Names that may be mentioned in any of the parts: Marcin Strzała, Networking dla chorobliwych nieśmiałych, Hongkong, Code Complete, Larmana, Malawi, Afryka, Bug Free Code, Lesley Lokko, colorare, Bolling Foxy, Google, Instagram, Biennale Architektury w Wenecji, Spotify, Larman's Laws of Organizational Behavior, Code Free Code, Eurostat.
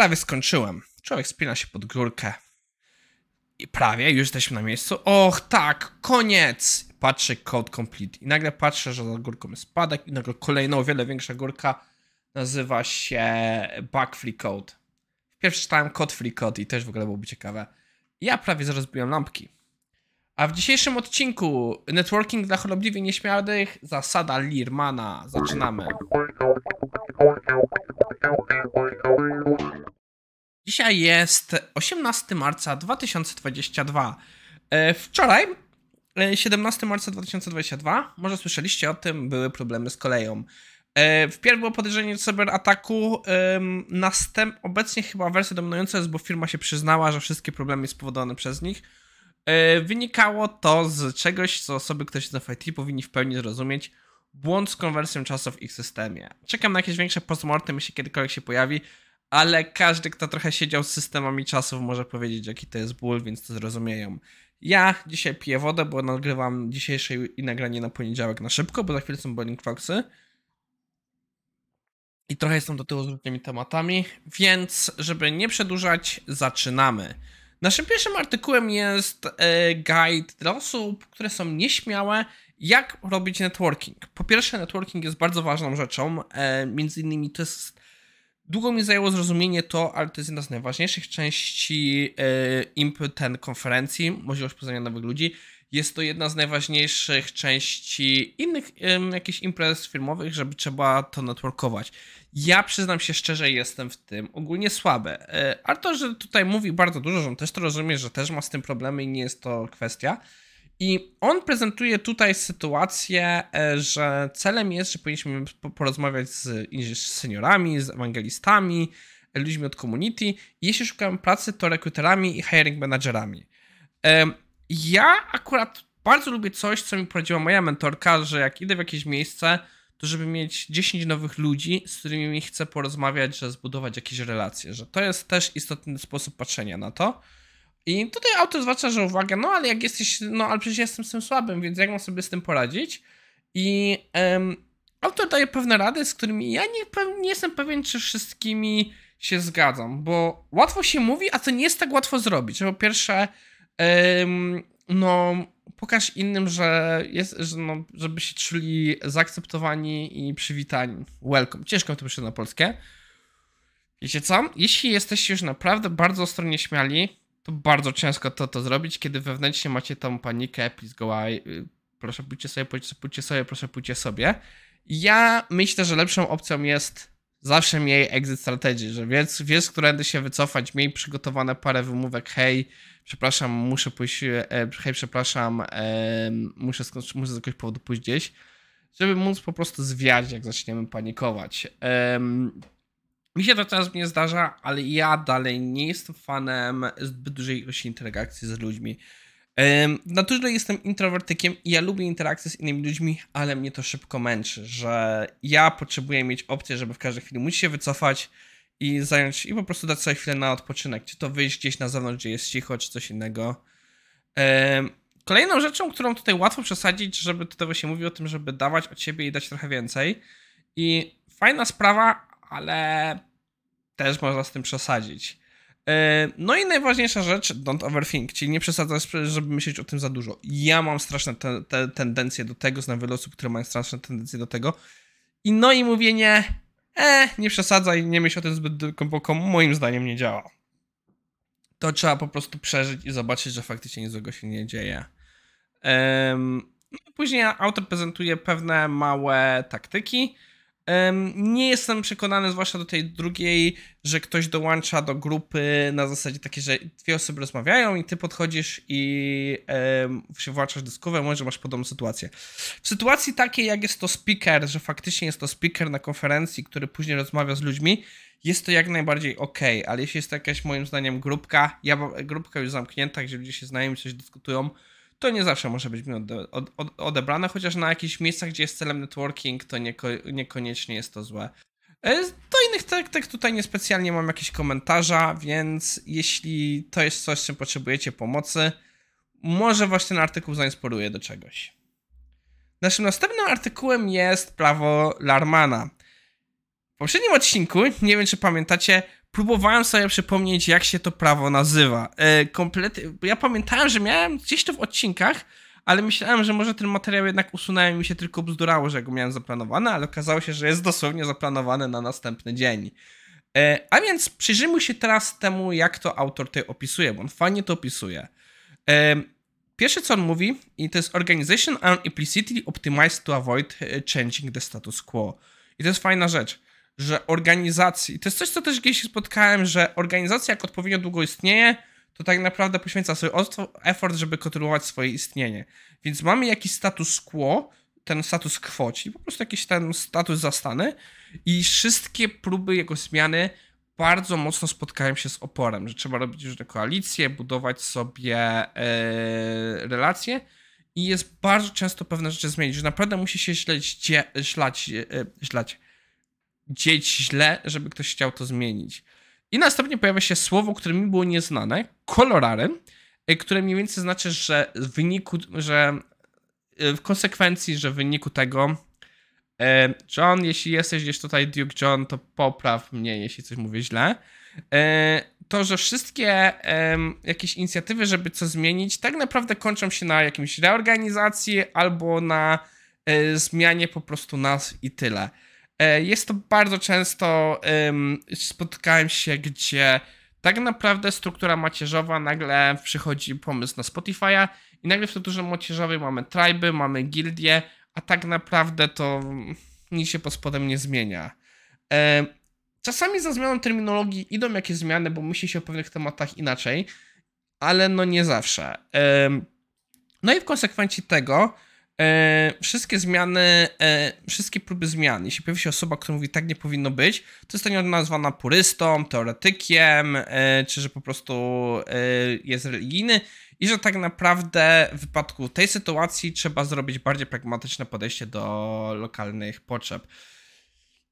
Prawie skończyłem. Człowiek spina się pod górkę. I prawie, już jesteśmy na miejscu. Och tak, koniec! Patrzę Code Complete i nagle patrzę, że za górką jest spadek i nagle kolejna o wiele większa górka nazywa się Bug Free Code. Wpierw czytałem Code Free Code i też w ogóle byłoby ciekawe. Ja prawie zaraz biłem lampki. A w dzisiejszym odcinku Networking dla chorobliwych nieśmiałych, zasada Larmana. Zaczynamy. Dzisiaj jest 18 marca 2022. Wczoraj, 17 marca 2022, może słyszeliście o tym, były problemy z koleją. Wpierw było podejrzenie cyberataku, obecnie chyba wersja dominująca jest, bo firma się przyznała, że wszystkie problemy są spowodowane przez nich. Wynikało to z czegoś, co osoby, które siedzą w IT, powinni w pełni zrozumieć. Błąd z konwersją czasu w ich systemie. Czekam na jakieś większe postmortem, jeśli kiedykolwiek się pojawi, ale każdy, kto trochę siedział z systemami czasów, może powiedzieć, jaki to jest ból, więc to zrozumieją. Ja dzisiaj piję wodę, bo nagrywam dzisiejsze i nagranie na poniedziałek na szybko, bo za chwilę są Bolling Foxy. I trochę jestem do tyłu z różnymi tematami, więc żeby nie przedłużać, zaczynamy. Naszym pierwszym artykułem jest guide dla osób, które są nieśmiałe, jak robić networking. Po pierwsze, networking jest bardzo ważną rzeczą, między innymi to jest... Długo mi zajęło zrozumienie to, ale to jest jedna z najważniejszych części konferencji, możliwość poznania nowych ludzi. Jest to jedna z najważniejszych części innych jakichś imprez firmowych, żeby trzeba to networkować. Ja przyznam się szczerze, jestem w tym ogólnie słaby. Ale to, że tutaj mówi bardzo dużo, że on też to rozumie, że też ma z tym problemy i nie jest to kwestia. I on prezentuje tutaj sytuację, że celem jest, że powinniśmy porozmawiać z seniorami, z ewangelistami, ludźmi od community. Jeśli szukamy pracy, to rekruterami i hiring managerami. Ja akurat bardzo lubię coś, co mi poradziła moja mentorka, że jak idę w jakieś miejsce, to żeby mieć 10 nowych ludzi, z którymi chcę porozmawiać, że zbudować jakieś relacje, że to jest też istotny sposób patrzenia na to. I tutaj autor zwraca, że uwaga, no ale jak jesteś, no ale przecież jestem z tym słabym, więc jak mam sobie z tym poradzić? I autor daje pewne rady, z którymi ja nie jestem pewien, czy wszystkimi się zgadzam, bo łatwo się mówi, a to nie jest tak łatwo zrobić. Po pierwsze, no pokaż innym, że jest, że no, żeby się czuli zaakceptowani i przywitani. Welcome. Ciężko to przyszło na polskie. Wiecie co? Jeśli jesteście już naprawdę bardzo ostro nieśmiali, to bardzo ciężko to zrobić, kiedy wewnętrznie macie tą panikę, please go away, proszę pójdźcie sobie. Ja myślę, że lepszą opcją jest zawsze miej exit strategy, że wiesz, którędy się wycofać, miej przygotowane parę wymówek, hej, przepraszam, muszę pójść, hej, przepraszam, muszę z jakiegoś powodu pójść gdzieś, żeby móc po prostu zwiać, jak zaczniemy panikować. Mi się to teraz nie zdarza, ale ja dalej nie jestem fanem zbyt dużej ilości interakcji z ludźmi. Naturalnie jestem introwertykiem i ja lubię interakcję z innymi ludźmi, ale mnie to szybko męczy, że ja potrzebuję mieć opcję, żeby w każdej chwili móc się wycofać i zająć i po prostu dać sobie chwilę na odpoczynek, czy to wyjść gdzieś na zewnątrz, gdzie jest cicho, czy coś innego. Kolejną rzeczą, którą tutaj łatwo przesadzić, żeby tutaj się mówi o tym, żeby dawać od siebie i dać trochę więcej. I fajna sprawa, ale też można z tym przesadzić. No i najważniejsza rzecz, don't overthink, czyli nie przesadzać, żeby myśleć o tym za dużo. Ja mam straszne tendencje do tego, znam wiele osób, które mają straszne tendencje do tego. I no i mówienie, nie przesadzaj, nie myśl o tym zbyt głęboko, moim zdaniem nie działa. To trzeba po prostu przeżyć i zobaczyć, że faktycznie nic złego się nie dzieje. Później autor prezentuje pewne małe taktyki. Nie jestem przekonany, zwłaszcza do tej drugiej, że ktoś dołącza do grupy na zasadzie takiej, że dwie osoby rozmawiają i ty podchodzisz i się włączasz w dyskusję, może masz podobną sytuację. W sytuacji takiej, jak jest to speaker, że faktycznie jest to speaker na konferencji, który później rozmawia z ludźmi, jest to jak najbardziej okej, ale jeśli jest to jakaś, moim zdaniem, grupka już zamknięta, gdzie ludzie się znają i coś dyskutują, to nie zawsze może być mi odebrane, chociaż na jakichś miejscach, gdzie jest celem networking, to niekoniecznie jest to złe. Do innych taktyk tutaj niespecjalnie mam jakieś komentarza, więc jeśli to jest coś, czym potrzebujecie pomocy, może właśnie ten artykuł zainspiruje do czegoś. Naszym następnym artykułem jest prawo Larmana. W poprzednim odcinku, nie wiem czy pamiętacie, próbowałem sobie przypomnieć, jak się to prawo nazywa. Ja pamiętałem, że miałem gdzieś to w odcinkach, ale myślałem, że może ten materiał jednak usunąłem i mi się tylko bzdurało, że go miałem zaplanowane, ale okazało się, że jest dosłownie zaplanowane na następny dzień. A więc przyjrzyjmy się teraz temu, jak to autor tutaj opisuje, bo on fajnie to opisuje. Pierwsze, co on mówi, to jest Organization are implicitly optimized to avoid changing the status quo. I to jest fajna rzecz, że organizacji, to jest coś, co też gdzieś spotkałem, że organizacja, jak odpowiednio długo istnieje, to tak naprawdę poświęca sobie effort, żeby kontynuować swoje istnienie. Więc mamy jakiś status quo, ten status quo, czyli po prostu jakiś ten status zastany i wszystkie próby jego zmiany bardzo mocno spotkałem się z oporem, że trzeba robić różne koalicje, budować sobie relacje i jest bardzo często pewne rzeczy zmienić, że naprawdę musi się dzieć źle, żeby ktoś chciał to zmienić. I następnie pojawia się słowo, które mi było nieznane, colorare, które mniej więcej znaczy, że w konsekwencji, że w wyniku tego John, jeśli jesteś gdzieś tutaj, Duke John, to popraw mnie, jeśli coś mówię źle. To, że wszystkie jakieś inicjatywy, żeby coś zmienić, tak naprawdę kończą się na jakimś reorganizacji albo na zmianie po prostu nas i tyle. Jest to bardzo często, spotkałem się, gdzie tak naprawdę struktura macierzowa, nagle przychodzi pomysł na Spotify'a i nagle w strukturze macierzowej mamy tryby, mamy gildie, a tak naprawdę to nic się pod spodem nie zmienia. Czasami za zmianą terminologii idą jakieś zmiany, bo myśli się o pewnych tematach inaczej, ale no nie zawsze. No i w konsekwencji tego wszystkie zmiany, wszystkie próby zmian, jeśli pojawi się osoba, która mówi tak nie powinno być, to zostanie ona nazwana purystą, teoretykiem, czy że po prostu jest religijny i że tak naprawdę w wypadku tej sytuacji trzeba zrobić bardziej pragmatyczne podejście do lokalnych potrzeb.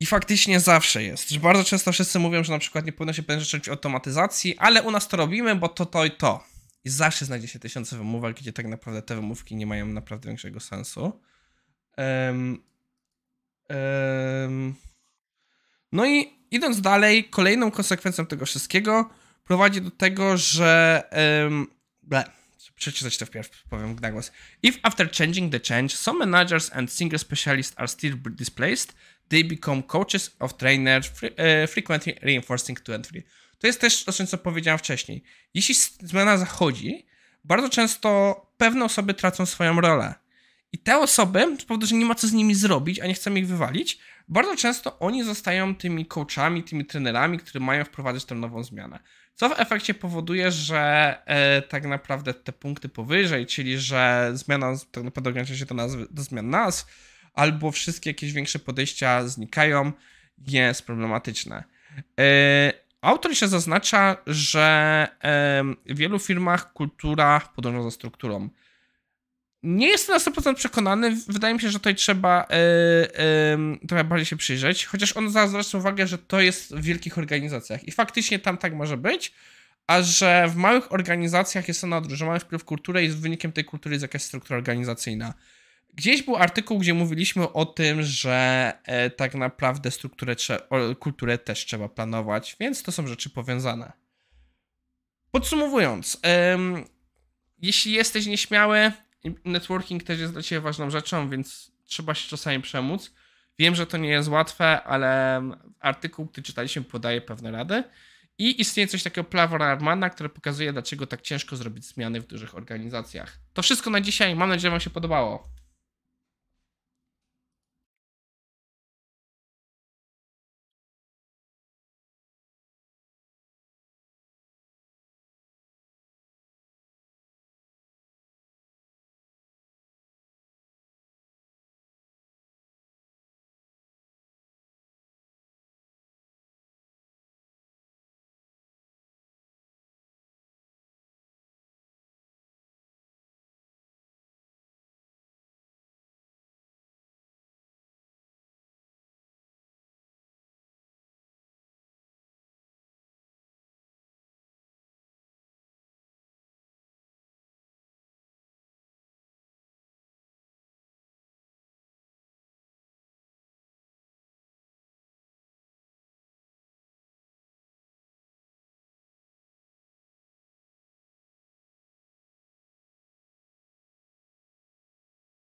I faktycznie zawsze jest, że bardzo często wszyscy mówią, że na przykład nie powinno się pewne rzeczy robić automatyzacji, ale u nas to robimy, bo to i to. I zawsze znajdzie się tysiące wymówek, gdzie tak naprawdę te wymówki nie mają naprawdę większego sensu. No i idąc dalej, kolejną konsekwencją tego wszystkiego prowadzi do tego, że... przeczytać to wpierw, powiem na głos. If after changing the change, some managers and single specialists are still displaced, they become coaches of trainers, frequently reinforcing to entry. To jest też o tym, co powiedziałem wcześniej. Jeśli zmiana zachodzi, bardzo często pewne osoby tracą swoją rolę. I te osoby, z powodu, że nie ma co z nimi zrobić, a nie chcemy ich wywalić, bardzo często oni zostają tymi coachami, tymi trenerami, którzy mają wprowadzać tę nową zmianę. Co w efekcie powoduje, że tak naprawdę te punkty powyżej, czyli że zmiana tak naprawdę ogranicza się do zmian nazw, albo wszystkie jakieś większe podejścia znikają, jest problematyczne. Autor się zaznacza, że w wielu firmach kultura podąża za strukturą. Nie jestem na 100% przekonany, wydaje mi się, że tutaj trzeba trochę bardziej się przyjrzeć, chociaż on zwraca uwagę, że to jest w wielkich organizacjach i faktycznie tam tak może być, a że w małych organizacjach jest ona odróżniona, że mamy wpływ kultury i wynikiem tej kultury jest jakaś struktura organizacyjna. Gdzieś był artykuł, gdzie mówiliśmy o tym, że tak naprawdę kulturę też trzeba planować, więc to są rzeczy powiązane. Podsumowując, jeśli jesteś nieśmiały, networking też jest dla Ciebie ważną rzeczą, więc trzeba się czasami przemóc. Wiem, że to nie jest łatwe, ale artykuł, który czytaliśmy, podaje pewne rady. I istnieje coś takiego prawo Larmana, które pokazuje, dlaczego tak ciężko zrobić zmiany w dużych organizacjach. To wszystko na dzisiaj. Mam nadzieję, że Wam się podobało.